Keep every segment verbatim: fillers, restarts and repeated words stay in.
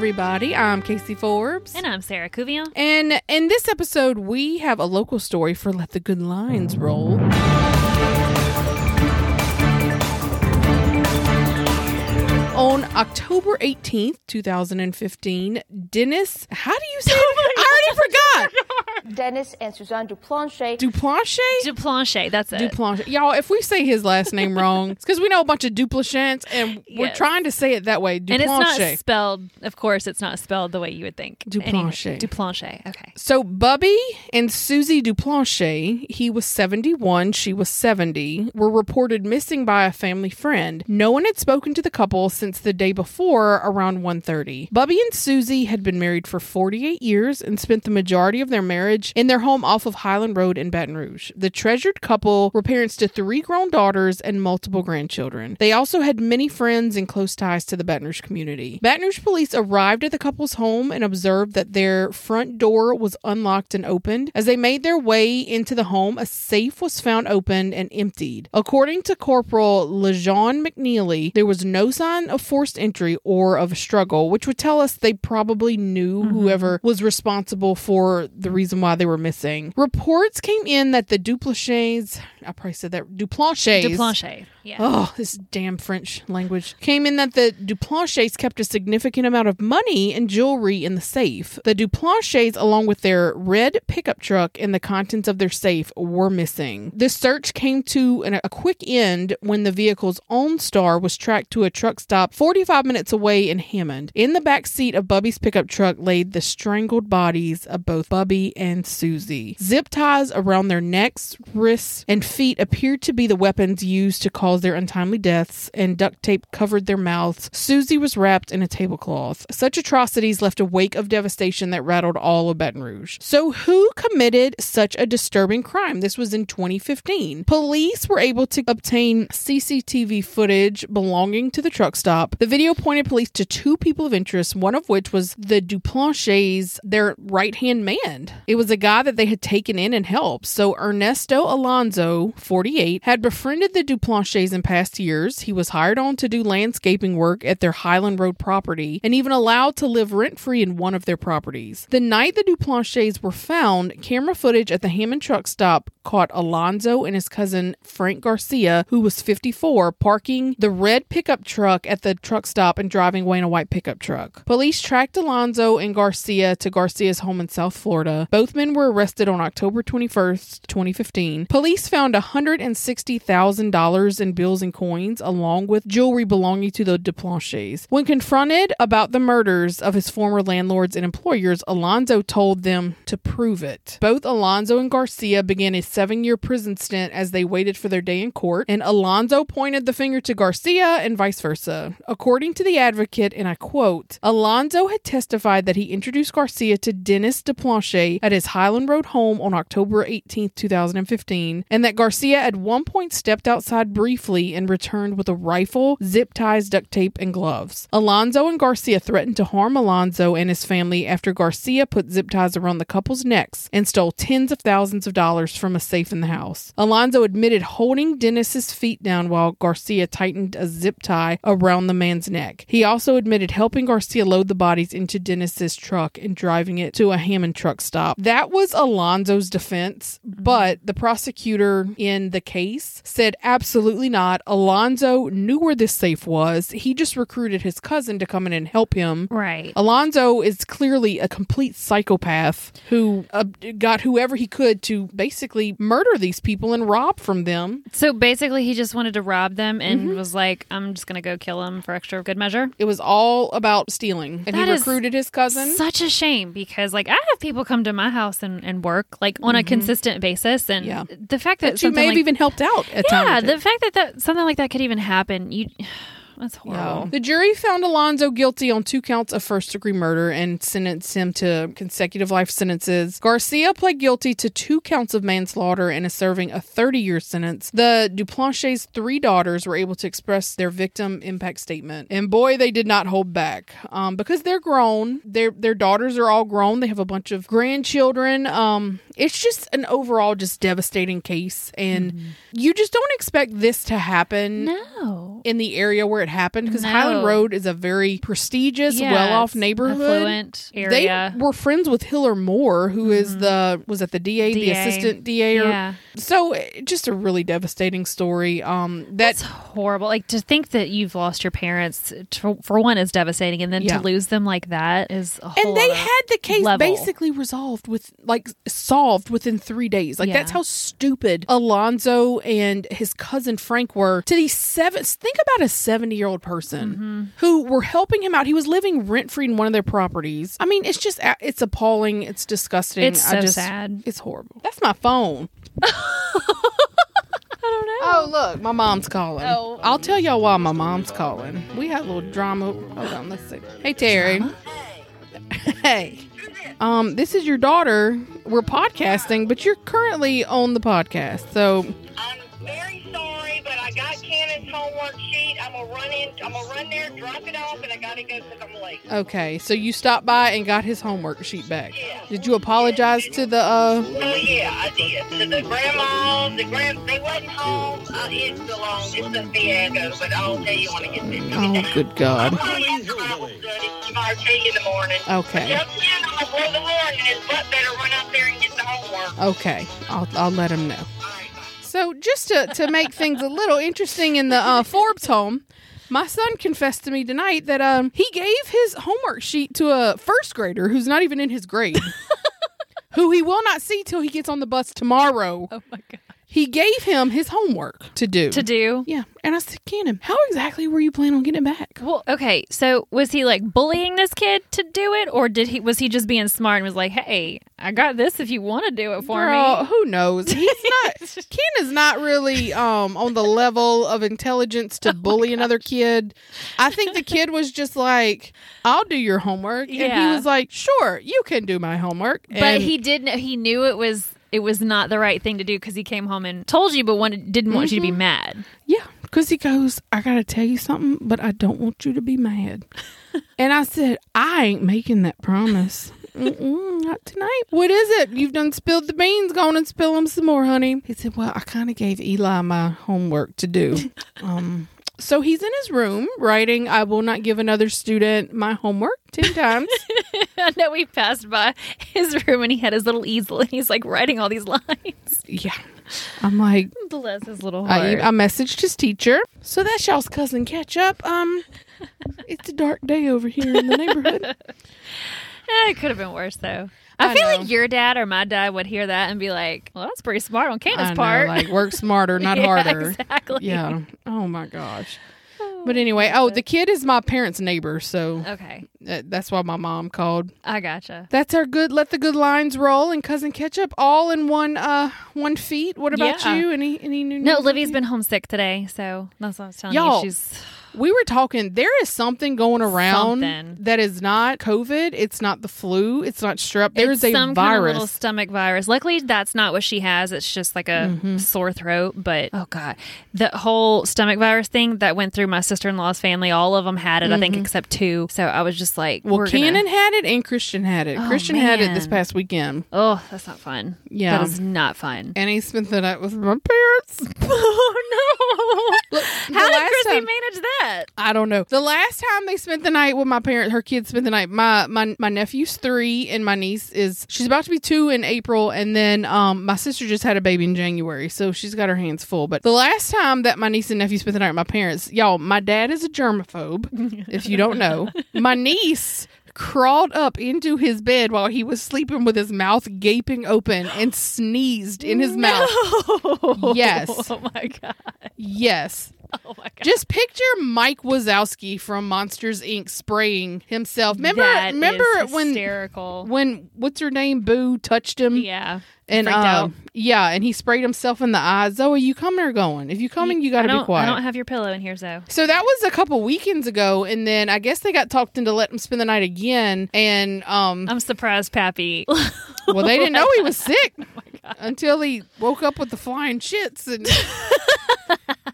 everybody. I'm Casey Forbes. And I'm Sarah Cuvillon. And in this episode, we have a local story for Let the Good Lines Roll. On October eighteenth, twenty fifteen, Dennis, how do you say it? I already forgot. Dennis and Suzanne Duplanché. Duplanché? Duplanché, that's it. Duplanché. Y'all, if we say his last name wrong, it's because we know a bunch of dupliciants, and yes. we're trying to say it that way. Duplanché. And it's not spelled, of course, it's not spelled the way you would think. Duplanché. Anyway, Duplanché, okay. So, Bubby and Susie Duplanché, he was seventy-one, she was seventy, were reported missing by a family friend. No one had spoken to the couple since the day before around one thirty. Bubby and Susie had been married for forty-eight years and spent the majority of their marriage in their home off of Highland Road in Baton Rouge. The treasured couple were parents to three grown daughters and multiple grandchildren. They also had many friends and close ties to the Baton Rouge community. Baton Rouge police arrived at the couple's home and observed that their front door was unlocked and opened. As they made their way into the home, a safe was found opened and emptied. According to Corporal LeJean McNeely, there was no sign of forced entry or of a struggle, which would tell us they probably knew mm-hmm. whoever was responsible for the reason why they were missing. Reports came in that the Duplanchés, I probably said that, Duplanchés. Duplanché, yeah. Oh, this damn French language. Came in that the Duplanchés kept a significant amount of money and jewelry in the safe. The Duplanchés, along with their red pickup truck and the contents of their safe, were missing. This search came to an, a quick end when the vehicle's own star was tracked to a truck stop forty-five minutes away in Hammond. In the back seat of Bubby's pickup truck laid the strangled bodies of both Bubby and Susie. Zip ties around their necks, wrists, and feet appeared to be the weapons used to cause their untimely deaths, and duct tape covered their mouths. Susie was wrapped in a tablecloth. Such atrocities left a wake of devastation that rattled all of Baton Rouge. So who committed such a disturbing crime? This was in twenty fifteen. Police were able to obtain C C T V footage belonging to the truck stop. The video pointed police to two people of interest, one of which was the Duplanchés, their right-hand man. It was a guy that they had taken in and helped. So Ernesto Alonzo, forty-eight, had befriended the Duplanchés in past years. He was hired on to do landscaping work at their Highland Road property and even allowed to live rent-free in one of their properties. The night the Duplanchés were found, camera footage at the Hammond truck stop caught Alonzo and his cousin Frank Garcia, who was fifty-four, parking the red pickup truck at the truck stop and driving away in a white pickup truck. Police tracked Alonzo and Garcia to Garcia's home in South Florida. Both men were arrested on October twenty-first, twenty fifteen. Police found one hundred sixty thousand dollars in bills and coins, along with jewelry belonging to the Duplanchés. When confronted about the murders of his former landlords and employers, Alonzo told them to prove it. Both Alonzo and Garcia began a seven-year prison stint as they waited for their day in court, and Alonzo pointed the finger to Garcia and vice versa. According to the Advocate, and I quote, Alonzo had testified that he introduced Garcia to Dennis Duplanché at his Highland Road home on October eighteenth, twenty fifteen, and that Garcia at one point stepped outside briefly and returned with a rifle, zip ties, duct tape, and gloves. Alonzo and Garcia threatened to harm Alonzo and his family after Garcia put zip ties around the couple's necks and stole tens of thousands of dollars from a safe in the house. Alonzo admitted holding Dennis's feet down while Garcia tightened a zip tie around around the man's neck. He also admitted helping Garcia load the bodies into Dennis's truck and driving it to a Hammond truck stop. That was Alonzo's defense, but the prosecutor in the case said absolutely not. Alonzo knew where this safe was. He just recruited his cousin to come in and help him. Right. Alonzo is clearly a complete psychopath who uh, got whoever he could to basically murder these people and rob from them. So basically he just wanted to rob them and mm-hmm. was like, I'm just going to go kill him for extra good measure. It was all about stealing. And that he recruited his cousin. Such a shame, because like I have people come to my house and, and work like on mm-hmm. a consistent basis, and yeah. the fact that, that you may have like, even helped out at yeah, times. Yeah, the fact that, that something like that could even happen, you that's horrible. Yeah. The jury found Alonzo guilty on two counts of first-degree murder and sentenced him to consecutive life sentences. Garcia pled guilty to two counts of manslaughter and is serving a thirty-year sentence. The Duplanchés' three daughters were able to express their victim impact statement. And boy, they did not hold back. Um, because they're grown. Their their daughters are all grown. They have a bunch of grandchildren. Um, it's just an overall just devastating case. And mm-hmm. you just don't expect this to happen. No. In the area where it happened because no. Highland Road is a very prestigious, yeah, well-off neighborhood, affluent area. They were friends with Hiller Moore, who mm-hmm. is the was at the D A, D A, the assistant D A. Or, yeah. So just a really devastating story. Um, that, that's horrible. Like to think that you've lost your parents, to, for one, is devastating, and then yeah. to lose them like that is a whole and they had the case level. basically resolved with like solved within three days. Like yeah. that's how stupid Alonzo and his cousin Frank were to these seven. Think about a seventy-year-old person mm-hmm. who were helping him out. He was living rent-free in one of their properties. I mean, it's just, it's appalling. It's disgusting. It's so I just, sad. It's horrible. That's my phone. I don't know. Oh, look, my mom's calling. Oh. I'll tell y'all why my mom's calling. We had a little drama. Hold on, let's see. Hey, Terry. Drama? Hey. Hey. Um, this is your daughter. We're podcasting, but you're currently on the podcast, so... I'm very sorry, but I got Cannon's homework sheet. I'm gonna run in. I'm gonna run there, drop it off, and I gotta go because I'm late. Okay, so you stopped by and got his homework sheet back. Yeah. Did you apologize yeah. to the? Uh... Oh yeah, I did. To the grandma, the grand, they wasn't home. Uh, it's so long. It's a fiasco, but I'll tell you when I get this. Oh, down. Good God. Tomorrow three in the morning. Okay. Okay, I'll I'll let him know. So just to, to make things a little interesting in the uh, Forbes home, my son confessed to me tonight that um, he gave his homework sheet to a first grader who's not even in his grade, who he will not see till he gets on the bus tomorrow. Oh, my God. He gave him his homework to do. To do? Yeah. And I said, Cannon, how exactly were you planning on getting it back? Well, okay. So was he like bullying this kid to do it? Or did he was he just being smart and was like, hey, I got this if you want to do it for Girl, me? Who knows? He's not. Ken is not really um, on the level of intelligence to oh bully another kid. I think the kid was just like, I'll do your homework. Yeah. And he was like, sure, you can do my homework. But and he didn't. He knew it was. It was not the right thing to do because he came home and told you, but wanted, didn't want mm-hmm. you to be mad. Yeah, because he goes, I got to tell you something, but I don't want you to be mad. And I said, I ain't making that promise. Mm-mm, not tonight. What is it? You've done spilled the beans. Go on and spill them some more, honey. He said, well, I kind of gave Eli my homework to do. Um... So he's in his room writing, I will not give another student my homework ten times. I know we passed by his room and he had his little easel and he's like writing all these lines. Yeah. I'm like. Bless his little heart. I, I messaged his teacher. So that's y'all's cousin catch up. Um, It's a dark day over here in the neighborhood. It could have been worse, though. I, I feel know. like your dad or my dad would hear that and be like, well, that's pretty smart on Candace's part. Like, work smarter, not yeah, harder. Exactly. Yeah. Oh, my gosh. Oh, but anyway, oh, the kid is my parents' neighbor, so okay, th- that's why my mom called. I gotcha. That's our good, let the good lines roll and cousin ketchup all in one uh one feat. What about yeah. you? Any any new No, Livy's been homesick today, so that's what I was telling Y'all, you. She's... We were talking, there is something going around something. that is not COVID. It's not the flu. It's not strep. There is a some virus. Kind of little stomach virus. Luckily, that's not what she has. It's just like a mm-hmm. sore throat. But, oh, God. The whole stomach virus thing that went through my sister-in-law's family, all of them had it, mm-hmm. I think, except two. So I was just like, well, Cannon gonna... had it and Christian had it. Oh, Christian man. had it this past weekend. Oh, that's not fun. Yeah. That is not fun. And he spent the night with my parents. Oh, no. Look, how did Chrissy time- manage that? I don't know. The last time they spent the night with my parents, her kids spent the night. My my my nephew's three, and my niece is she's about to be two in April, and then um my sister just had a baby in January, so she's got her hands full. But the last time that my niece and nephew spent the night with my parents, y'all, my dad is a germaphobe. If you don't know, my niece crawled up into his bed while he was sleeping with his mouth gaping open and sneezed in his no. mouth. Yes. Oh my God. Yes. Oh my God. Just picture Mike Wazowski from Monsters Incorporated spraying himself. Remember, that remember is when hysterical. when what's her name Boo touched him? Yeah, and uh, out. yeah, and he sprayed himself in the eye. Zoe, you coming or going? If you coming, you got to be quiet. I don't have your pillow in here, Zoe. So that was a couple weekends ago, and then I guess they got talked into letting him spend the night again. And um, I'm surprised, Pappy. Well, they didn't know he was sick oh my God. until he woke up with the flying shits and.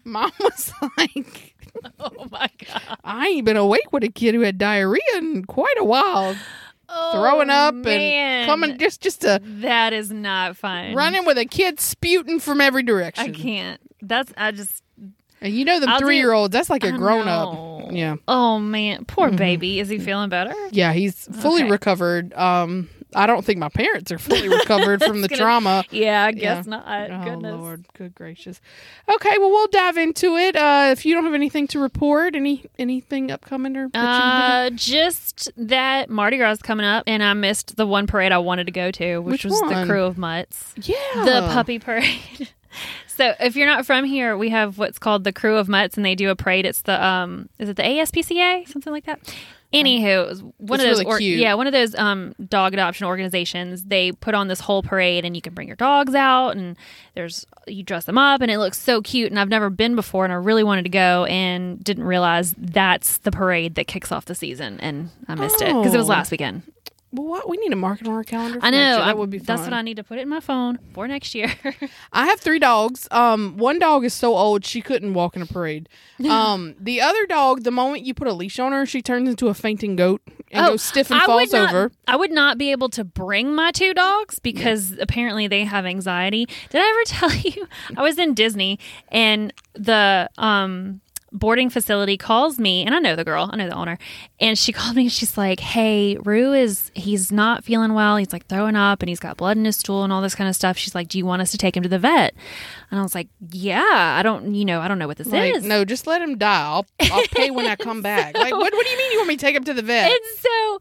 Mom was like, oh my God. I ain't been awake with a kid who had diarrhea in quite a while. Oh, throwing up man. and coming just, just to. That is not fun. Running with a kid sputing from every direction. I can't. That's, I just. And you know them I'll three-year-olds, do, that's like a I grown-up. Know. Yeah. Oh, man. Poor mm-hmm. baby. Is he feeling better? Yeah, he's fully okay. recovered. Um, I don't think my parents are fully recovered from the gonna, trauma. Yeah, I guess yeah. not. Oh, goodness. Lord. Good gracious. Okay, well, we'll dive into it. Uh, if you don't have anything to report, any anything upcoming? Or uh, just that Mardi Gras is coming up, and I missed the one parade I wanted to go to, which, which was one? the Crew of Mutts. Yeah. The puppy parade. So if you're not from here, we have what's called the Crew of Mutts, and they do a parade. It's the um, is it the A S P C A, something like that? Anywho, it was one it's of those, really or, cute. yeah, one of those um dog adoption organizations. They put on this whole parade, and you can bring your dogs out, and there's you dress them up, and it looks so cute. And I've never been before, and I really wanted to go, and didn't realize that's the parade that kicks off the season, and I missed oh. it because it was last weekend. Well, what? We need to mark it on our calendar. For I know. Next year. That I, would be fun. That's what I need to put it in my phone for next year. I have three dogs. Um, one dog is so old, she couldn't walk in a parade. Um, the other dog, the moment you put a leash on her, she turns into a fainting goat and oh, goes stiff and I falls not, over. I would not be able to bring my two dogs because yeah. apparently they have anxiety. Did I ever tell you? I was in Disney and the... um. boarding facility calls me, and I know the girl, I know the owner, and she called me and she's like, hey, Rue is, he's not feeling well. He's like throwing up and he's got blood in his stool and all this kind of stuff. She's like, do you want us to take him to the vet? And I was like, yeah, I don't, you know, I don't know what this like, is. No, just let him die. I'll, I'll pay when I come back. Like, what, what do you mean you want me to take him to the vet? And so...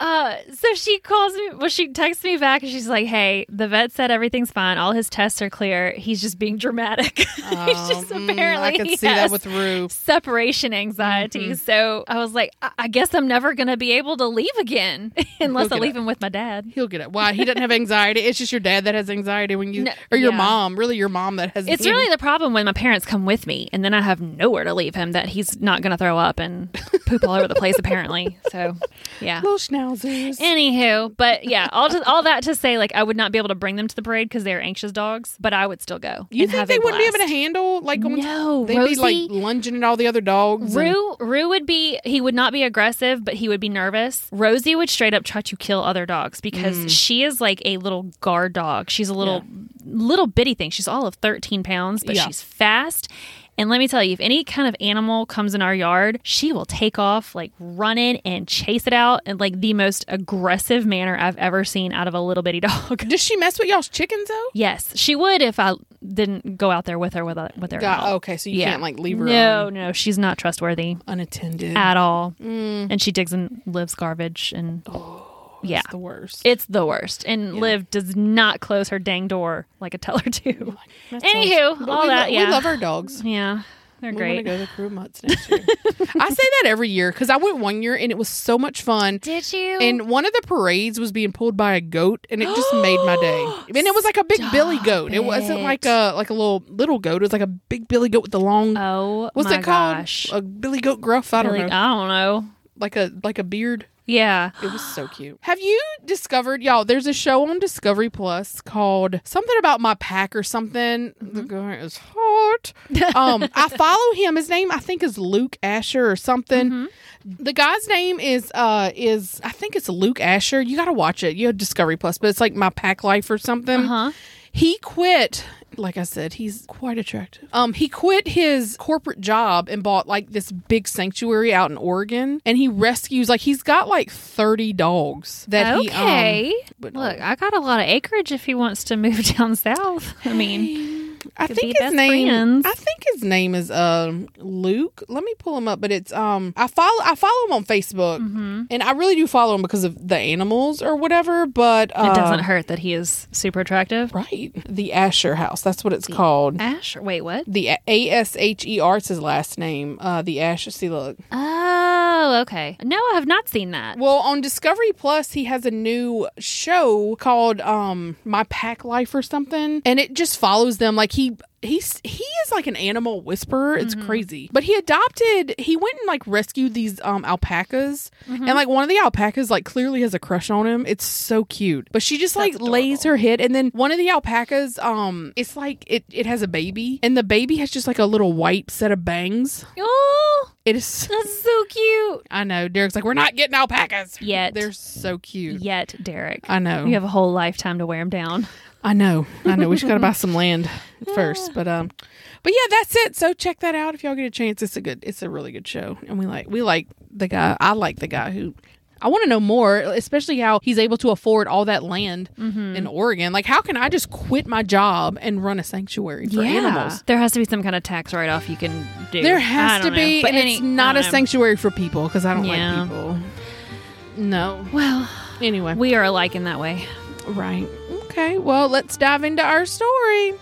Uh, so she calls me, well, she texts me back and she's like, hey, the vet said everything's fine. All his tests are clear. He's just being dramatic. Um, He's just apparently, I can see that with Rue. Separation anxiety. Mm-hmm. So I was like, I, I guess I'm never going to be able to leave again unless I leave it. him with my dad. He'll get it. Why? He doesn't have anxiety. It's just your dad that has anxiety when you, no, or your yeah. mom, really your mom that has. It's him. Really the problem when my parents come with me and then I have nowhere to leave him that he's not going to throw up and poop all over the place apparently. So yeah. Little schnauzer. Anywho, but yeah, all to, all that to say, like I would not be able to bring them to the parade because they're anxious dogs, but I would still go. You think they wouldn't be able to handle like no, they'd Rosie, be like lunging at all the other dogs. Rue, and... Rue would be he would not be aggressive, but he would be nervous. Rosie would straight up try to kill other dogs because mm. she is like a little guard dog. She's a little yeah. little bitty thing. She's all of thirteen pounds, but yeah. she's fast. And let me tell you, if any kind of animal comes in our yard, she will take off, like running and chase it out in like the most aggressive manner I've ever seen out of a little bitty dog. Does she mess with y'all's chickens though? Yes, she would if I didn't go out there with her with a, with her. God, okay, so you yeah. can't like leave her. No, alone. no, she's not trustworthy, unattended at all, mm. and she digs and lives garbage and. Oh. Yeah. It's the worst. It's the worst. And yeah. Liv does not close her dang door like I tell her to. That's Anywho, awesome. all we that, lo- yeah. We love our dogs. Yeah. They're we great. We're going to go to Crew of Mutts next year. I say that every year because I went one year and it was so much fun. Did you? And one of the parades was being pulled by a goat and it just made my day. And it was like a big Stop billy goat. It. it wasn't like a like a little little goat. It was like a big billy goat with the long... Oh, what's my it called? Gosh. A billy goat gruff? I billy, don't know. I don't know. Like a Like a beard. Yeah. It was so cute. Have you discovered, y'all, there's a show on Discovery Plus called something about my pack or something. Mm-hmm. The guy is hot. um, I follow him. His name, I think, is Luke Asher or something. Mm-hmm. The guy's name is, uh, is I think it's Luke Asher. You got to watch it. You have Discovery Plus, but it's like My Pack Life or something. Uh-huh. He quit, like I said, he's quite attractive. Um, he quit his corporate job and bought like this big sanctuary out in Oregon. And he rescues, like he's got like thirty dogs that okay. he owns. Okay. Um, Look, I got a lot of acreage if he wants to move down south. I mean, I think his name, friends. I think his name is um, Luke. Let me pull him up. But it's, um, I follow I follow him on Facebook. Mm-hmm. And I really do follow him because of the animals or whatever. But uh, it doesn't hurt that he is super attractive. Right. The Asher House. That's what it's the called. Asher. Wait, what? The A S H E R is his last name. Uh, the Asher. See, look. Oh, okay. No, I have not seen that. Well, on Discovery Plus, he has a new show called um, My Pack Life or something. And it just follows them. Like, he... He's, he is like an animal whisperer. It's mm-hmm. crazy. But he adopted, he went and like rescued these um, alpacas. Mm-hmm. And like one of the alpacas like clearly has a crush on him. It's so cute. But she just That's like adorable. lays her head. And then one of the alpacas, um, it's like it, it has a baby. And the baby has just like a little white set of bangs. Oh! It is. That's so cute. I know. Derek's like, we're not getting alpacas. Yet. They're so cute. Yet, Derek. I know. You have a whole lifetime to wear them down. I know. I know. We just got to buy some land first. But um, but yeah, that's it. So check that out if y'all get a chance. It's a good, it's a really good show, and we like we like the guy. I like the guy who. I want to know more, especially how he's able to afford all that land mm-hmm. in Oregon. Like, how can I just quit my job and run a sanctuary for yeah. animals? There has to be some kind of tax write-off you can do. There has to be, know. and any, it's not a know. sanctuary for people, because I don't yeah. like people. No. Well, anyway. We are alike in that way. Right. Okay, well, let's dive into our story.